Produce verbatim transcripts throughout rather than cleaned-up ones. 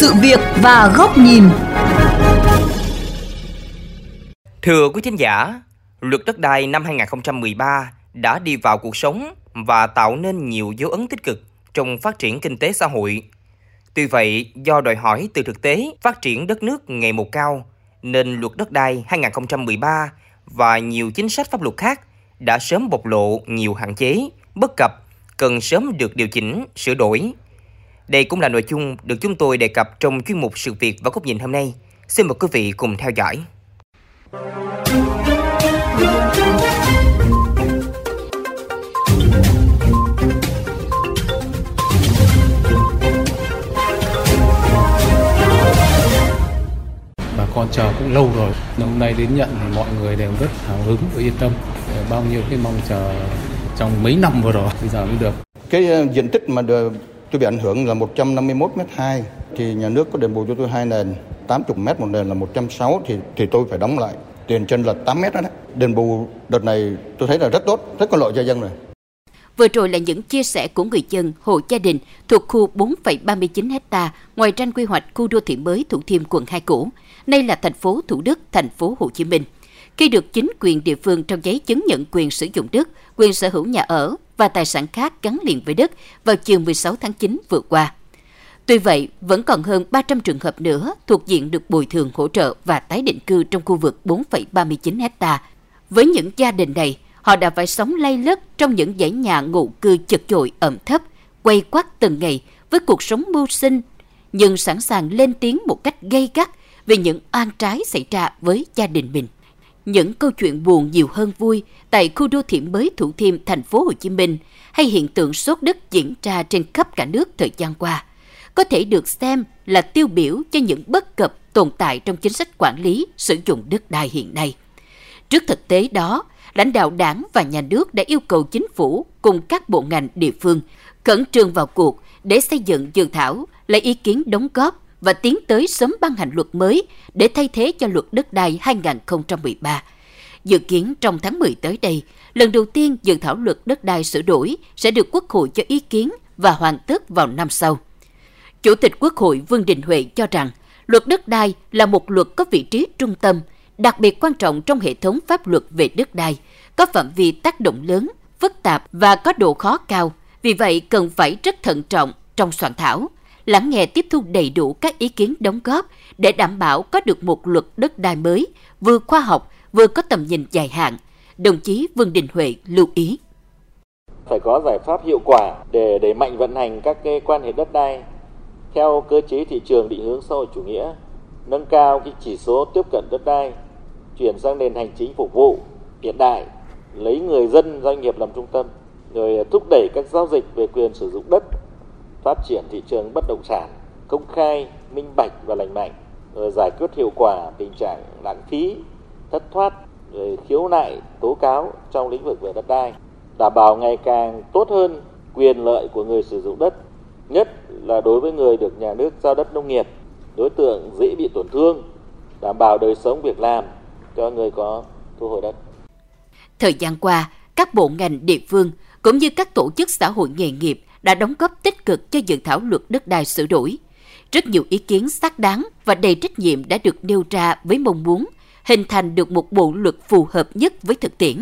sự việc và góc nhìn. Thưa quý khán giả, Luật Đất đai năm hai không một ba đã đi vào cuộc sống và tạo nên nhiều dấu ấn tích cực trong phát triển kinh tế xã hội. Tuy vậy, do đòi hỏi từ thực tế phát triển đất nước ngày một cao, nên Luật Đất đai hai không một ba và nhiều chính sách pháp luật khác đã sớm bộc lộ nhiều hạn chế, bất cập, cần sớm được điều chỉnh, sửa đổi. Đây cũng là nội dung được chúng tôi đề cập trong chuyên mục Sự việc và góc nhìn hôm nay. Xin mời quý vị cùng theo dõi. Bà con chờ cũng lâu rồi, hôm nay đến nhận thì mọi người đều rất hào hứng và yên tâm. Bao nhiêu cái mong chờ trong mấy năm vừa rồi, bây giờ mới được. Cái diện tích mà được tôi bị ảnh hưởng là một trăm năm mươi mốt mét vuông, thì nhà nước có đền bù cho tôi hai nền, tám mươi mét một nền là một trăm sáu mươi, thì thì tôi phải đóng lại tiền chênh lệch tám mét đó, đó. Đền bù đợt này tôi thấy là rất tốt, rất có lợi cho dân rồi. Vừa rồi là những chia sẻ của người dân, hộ gia đình thuộc khu bốn phẩy ba mươi chín ha ngoài ranh quy hoạch khu đô thị mới Thủ Thiêm quận hai cũ, nay là thành phố Thủ Đức, thành phố Hồ Chí Minh. Khi được chính quyền địa phương trao giấy chứng nhận quyền sử dụng đất, quyền sở hữu nhà ở và tài sản khác gắn liền với đất vào chiều mười sáu tháng chín vừa qua. Tuy vậy, vẫn còn hơn ba trăm trường hợp nữa thuộc diện được bồi thường hỗ trợ và tái định cư trong khu vực bốn phẩy ba mươi chín ha. Với những gia đình này, họ đã phải sống lay lất trong những dãy nhà ngụ cư chật chội ẩm thấp, quay quắt từng ngày với cuộc sống mưu sinh, nhưng sẵn sàng lên tiếng một cách gay gắt về những oan trái xảy ra với gia đình mình. Những câu chuyện buồn nhiều hơn vui tại khu đô thị mới Thủ Thiêm, thành phố Hồ Chí Minh, hay hiện tượng sốt đất diễn ra trên khắp cả nước thời gian qua, có thể được xem là tiêu biểu cho những bất cập tồn tại trong chính sách quản lý sử dụng đất đai hiện nay. Trước thực tế đó, lãnh đạo Đảng và Nhà nước đã yêu cầu chính phủ cùng các bộ ngành địa phương khẩn trương vào cuộc để xây dựng dự thảo, lấy ý kiến đóng góp và tiến tới sớm ban hành luật mới để thay thế cho Luật Đất đai hai không một ba. Dự kiến trong tháng mười tới đây, lần đầu tiên dự thảo Luật Đất đai sửa đổi sẽ được Quốc hội cho ý kiến và hoàn tất vào năm sau. Chủ tịch Quốc hội Vương Đình Huệ cho rằng, Luật Đất đai là một luật có vị trí trung tâm, đặc biệt quan trọng trong hệ thống pháp luật về đất đai, có phạm vi tác động lớn, phức tạp và có độ khó cao, vì vậy cần phải rất thận trọng trong soạn thảo, lắng nghe tiếp thu đầy đủ các ý kiến đóng góp để đảm bảo có được một luật đất đai mới, vừa khoa học, vừa có tầm nhìn dài hạn, đồng chí Vương Đình Huệ lưu ý. Phải có giải pháp hiệu quả để đẩy mạnh vận hành các cái quan hệ đất đai theo cơ chế thị trường định hướng xã hội chủ nghĩa, nâng cao cái chỉ số tiếp cận đất đai, chuyển sang nền hành chính phục vụ hiện đại, lấy người dân doanh nghiệp làm trung tâm, rồi thúc đẩy các giao dịch về quyền sử dụng đất, phát triển thị trường bất động sản công khai, minh bạch và lành mạnh, rồi giải quyết hiệu quả tình trạng lãng phí, thất thoát, rồi khiếu nại, tố cáo trong lĩnh vực về đất đai, đảm bảo ngày càng tốt hơn quyền lợi của người sử dụng đất, nhất là đối với người được nhà nước giao đất nông nghiệp, đối tượng dễ bị tổn thương, đảm bảo đời sống việc làm cho người có thu hồi đất. Thời gian qua, các bộ ngành địa phương cũng như các tổ chức xã hội nghề nghiệp đã đóng góp tích cực cho dự thảo Luật Đất đai sửa đổi. Rất nhiều ý kiến xác đáng và đầy trách nhiệm đã được nêu ra với mong muốn hình thành được một bộ luật phù hợp nhất với thực tiễn.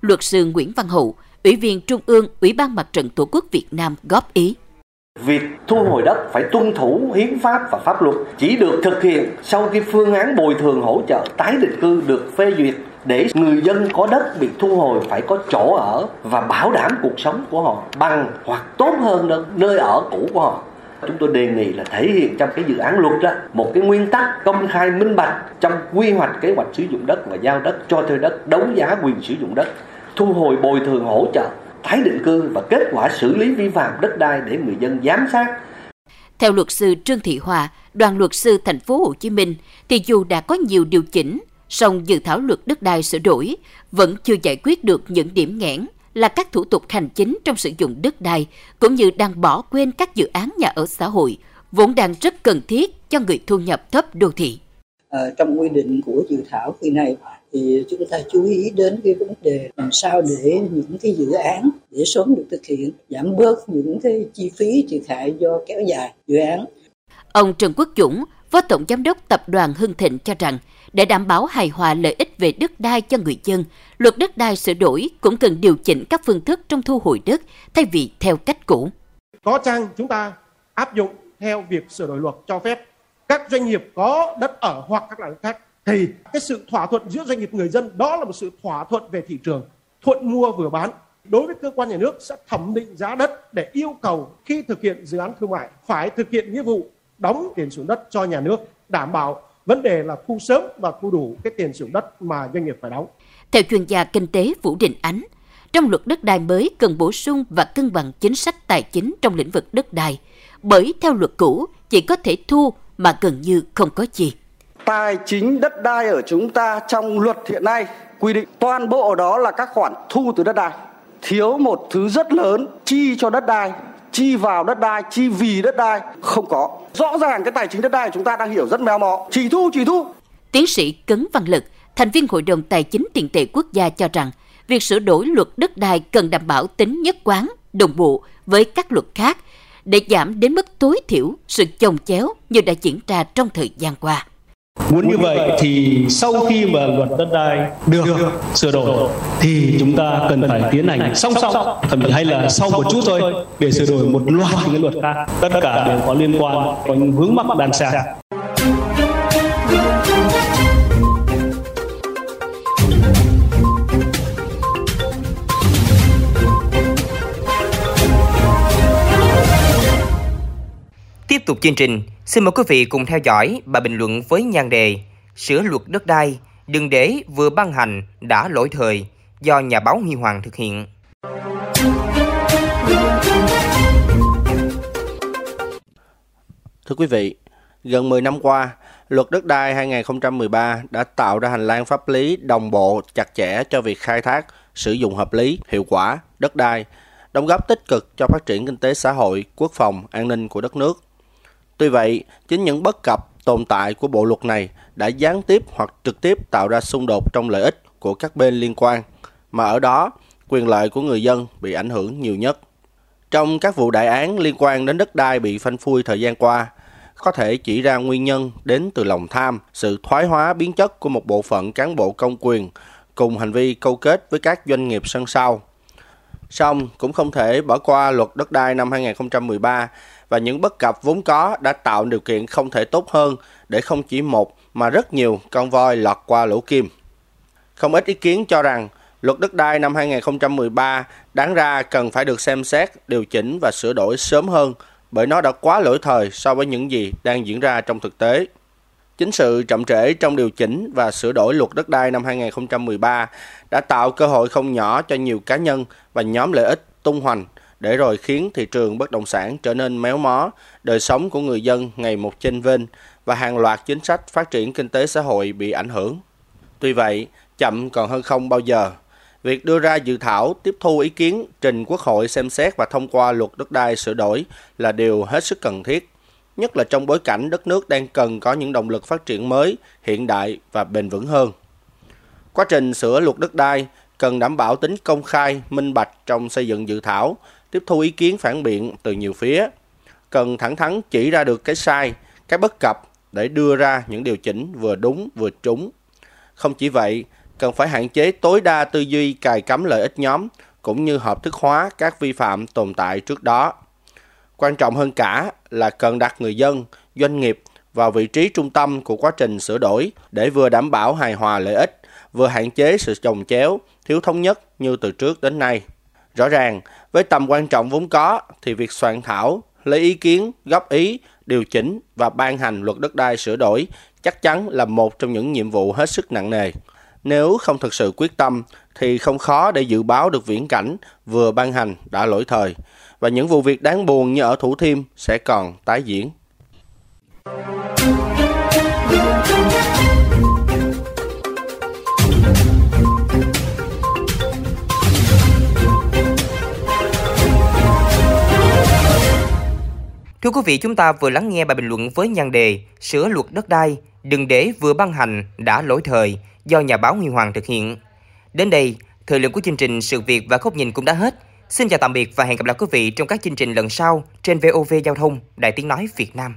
Luật sư Nguyễn Văn Hậu, Ủy viên Trung ương Ủy ban Mặt trận Tổ quốc Việt Nam góp ý. Việc thu hồi đất phải tuân thủ hiến pháp và pháp luật, chỉ được thực hiện sau khi phương án bồi thường hỗ trợ tái định cư được phê duyệt, để người dân có đất bị thu hồi phải có chỗ ở và bảo đảm cuộc sống của họ bằng hoặc tốt hơn nơi ở cũ của họ. Chúng tôi đề nghị là thể hiện trong cái dự án luật đó một cái nguyên tắc công khai minh bạch trong quy hoạch kế hoạch sử dụng đất và giao đất, cho thuê đất, đấu giá quyền sử dụng đất, thu hồi bồi thường hỗ trợ tái định cư và kết quả xử lý vi phạm đất đai để người dân giám sát. Theo luật sư Trương Thị Hòa, đoàn luật sư thành phố Hồ Chí Minh, thì dù đã có nhiều điều chỉnh, song dự thảo Luật Đất đai sửa đổi vẫn chưa giải quyết được những điểm nghẽn là các thủ tục hành chính trong sử dụng đất đai, cũng như đang bỏ quên các dự án nhà ở xã hội vốn đang rất cần thiết cho người thu nhập thấp đô thị. Ờ, trong quy định của dự thảo khi này thì chúng ta chú ý đến cái vấn đề làm sao để những cái dự án để sớm được thực hiện, giảm bớt những cái chi phí thiệt hại do kéo dài dự án. Ông Trần Quốc Dũng, Phó Tổng Giám đốc Tập đoàn Hưng Thịnh cho rằng, để đảm bảo hài hòa lợi ích về đất đai cho người dân, luật đất đai sửa đổi cũng cần điều chỉnh các phương thức trong thu hồi đất thay vì theo cách cũ. Có chăng chúng ta áp dụng theo việc sửa đổi luật cho phép các doanh nghiệp có đất ở hoặc các loại đất khác, thì cái sự thỏa thuận giữa doanh nghiệp người dân đó là một sự thỏa thuận về thị trường, thuận mua vừa bán. Đối với cơ quan nhà nước sẽ thẩm định giá đất để yêu cầu khi thực hiện dự án thương mại phải thực hiện nghĩa vụ đóng tiền sử dụng đất cho nhà nước, đảm bảo vấn đề là thu sớm và thu đủ cái tiền sử dụng đất mà doanh nghiệp phải đóng. Theo chuyên gia kinh tế Vũ Đình Ánh, trong luật đất đai mới cần bổ sung và cân bằng chính sách tài chính trong lĩnh vực đất đai, bởi theo luật cũ chỉ có thể thu mà gần như không có gì. Tài chính đất đai ở chúng ta trong luật hiện nay quy định toàn bộ đó là các khoản thu từ đất đai. Thiếu một thứ rất lớn, chi cho đất đai, chi vào đất đai, chi vì đất đai không có. Rõ ràng cái tài chính đất đai chúng ta đang hiểu rất méo mó, chỉ thu, chỉ thu. Tiến sĩ Cấn Văn Lực, thành viên Hội đồng Tài chính tiền tệ quốc gia cho rằng, việc sửa đổi luật đất đai cần đảm bảo tính nhất quán, đồng bộ với các luật khác để giảm đến mức tối thiểu sự chồng chéo như đã diễn ra trong thời gian qua. Muốn như vậy thì sau khi mà luật đất đai được sửa đổi thì chúng ta cần phải tiến hành song song, thậm chí hay là sau một chút thôi để sửa đổi một loạt những luật khác, tất cả đều có liên quan, có những vướng mắc đan xen. Tiếp tục chương trình, xin mời quý vị cùng theo dõi bài bình luận với nhan đề Sửa luật đất đai, đừng để vừa ban hành đã lỗi thời do nhà báo Nghi Hoàng thực hiện. Thưa quý vị, gần mười năm qua, luật đất đai hai không một ba đã tạo ra hành lang pháp lý đồng bộ chặt chẽ cho việc khai thác, sử dụng hợp lý, hiệu quả đất đai, đóng góp tích cực cho phát triển kinh tế xã hội, quốc phòng, an ninh của đất nước. Tuy vậy, chính những bất cập tồn tại của bộ luật này đã gián tiếp hoặc trực tiếp tạo ra xung đột trong lợi ích của các bên liên quan, mà ở đó, quyền lợi của người dân bị ảnh hưởng nhiều nhất. Trong các vụ đại án liên quan đến đất đai bị phanh phui thời gian qua, có thể chỉ ra nguyên nhân đến từ lòng tham, sự thoái hóa biến chất của một bộ phận cán bộ công quyền cùng hành vi câu kết với các doanh nghiệp sân sau. Song cũng không thể bỏ qua luật đất đai năm hai không một ba và những bất cập vốn có đã tạo điều kiện không thể tốt hơn để không chỉ một mà rất nhiều con voi lọt qua lỗ kim. Không ít ý kiến cho rằng luật đất đai năm hai không một ba đáng ra cần phải được xem xét, điều chỉnh và sửa đổi sớm hơn bởi nó đã quá lỗi thời so với những gì đang diễn ra trong thực tế. Chính sự chậm trễ trong điều chỉnh và sửa đổi luật đất đai năm hai không một ba đã tạo cơ hội không nhỏ cho nhiều cá nhân và nhóm lợi ích tung hoành, để rồi khiến thị trường bất động sản trở nên méo mó, đời sống của người dân ngày một chênh vênh và hàng loạt chính sách phát triển kinh tế xã hội bị ảnh hưởng. Tuy vậy, chậm còn hơn không bao giờ. Việc đưa ra dự thảo, tiếp thu ý kiến, trình Quốc hội xem xét và thông qua luật đất đai sửa đổi là điều hết sức cần thiết, nhất là trong bối cảnh đất nước đang cần có những động lực phát triển mới, hiện đại và bền vững hơn. Quá trình sửa luật đất đai cần đảm bảo tính công khai, minh bạch trong xây dựng dự thảo, tiếp thu ý kiến phản biện từ nhiều phía. Cần thẳng thắn chỉ ra được cái sai, cái bất cập để đưa ra những điều chỉnh vừa đúng vừa trúng. Không chỉ vậy, cần phải hạn chế tối đa tư duy cài cắm lợi ích nhóm cũng như hợp thức hóa các vi phạm tồn tại trước đó. Quan trọng hơn cả là cần đặt người dân, doanh nghiệp vào vị trí trung tâm của quá trình sửa đổi để vừa đảm bảo hài hòa lợi ích, vừa hạn chế sự chồng chéo, thiếu thống nhất như từ trước đến nay. Rõ ràng, với tầm quan trọng vốn có thì việc soạn thảo, lấy ý kiến, góp ý, điều chỉnh và ban hành luật đất đai sửa đổi chắc chắn là một trong những nhiệm vụ hết sức nặng nề. Nếu không thực sự quyết tâm thì không khó để dự báo được viễn cảnh vừa ban hành đã lỗi thời, và những vụ việc đáng buồn như ở Thủ Thiêm sẽ còn tái diễn. Thưa quý vị, chúng ta vừa lắng nghe bài bình luận với nhan đề Sửa luật đất đai, đừng để vừa ban hành đã lỗi thời do nhà báo Nghi Hoàng thực hiện. Đến đây, thời lượng của chương trình Sự Việc và Góc Nhìn cũng đã hết. Xin chào tạm biệt và hẹn gặp lại quý vị trong các chương trình lần sau trên vê o vê Giao thông, Đài Tiếng Nói Việt Nam.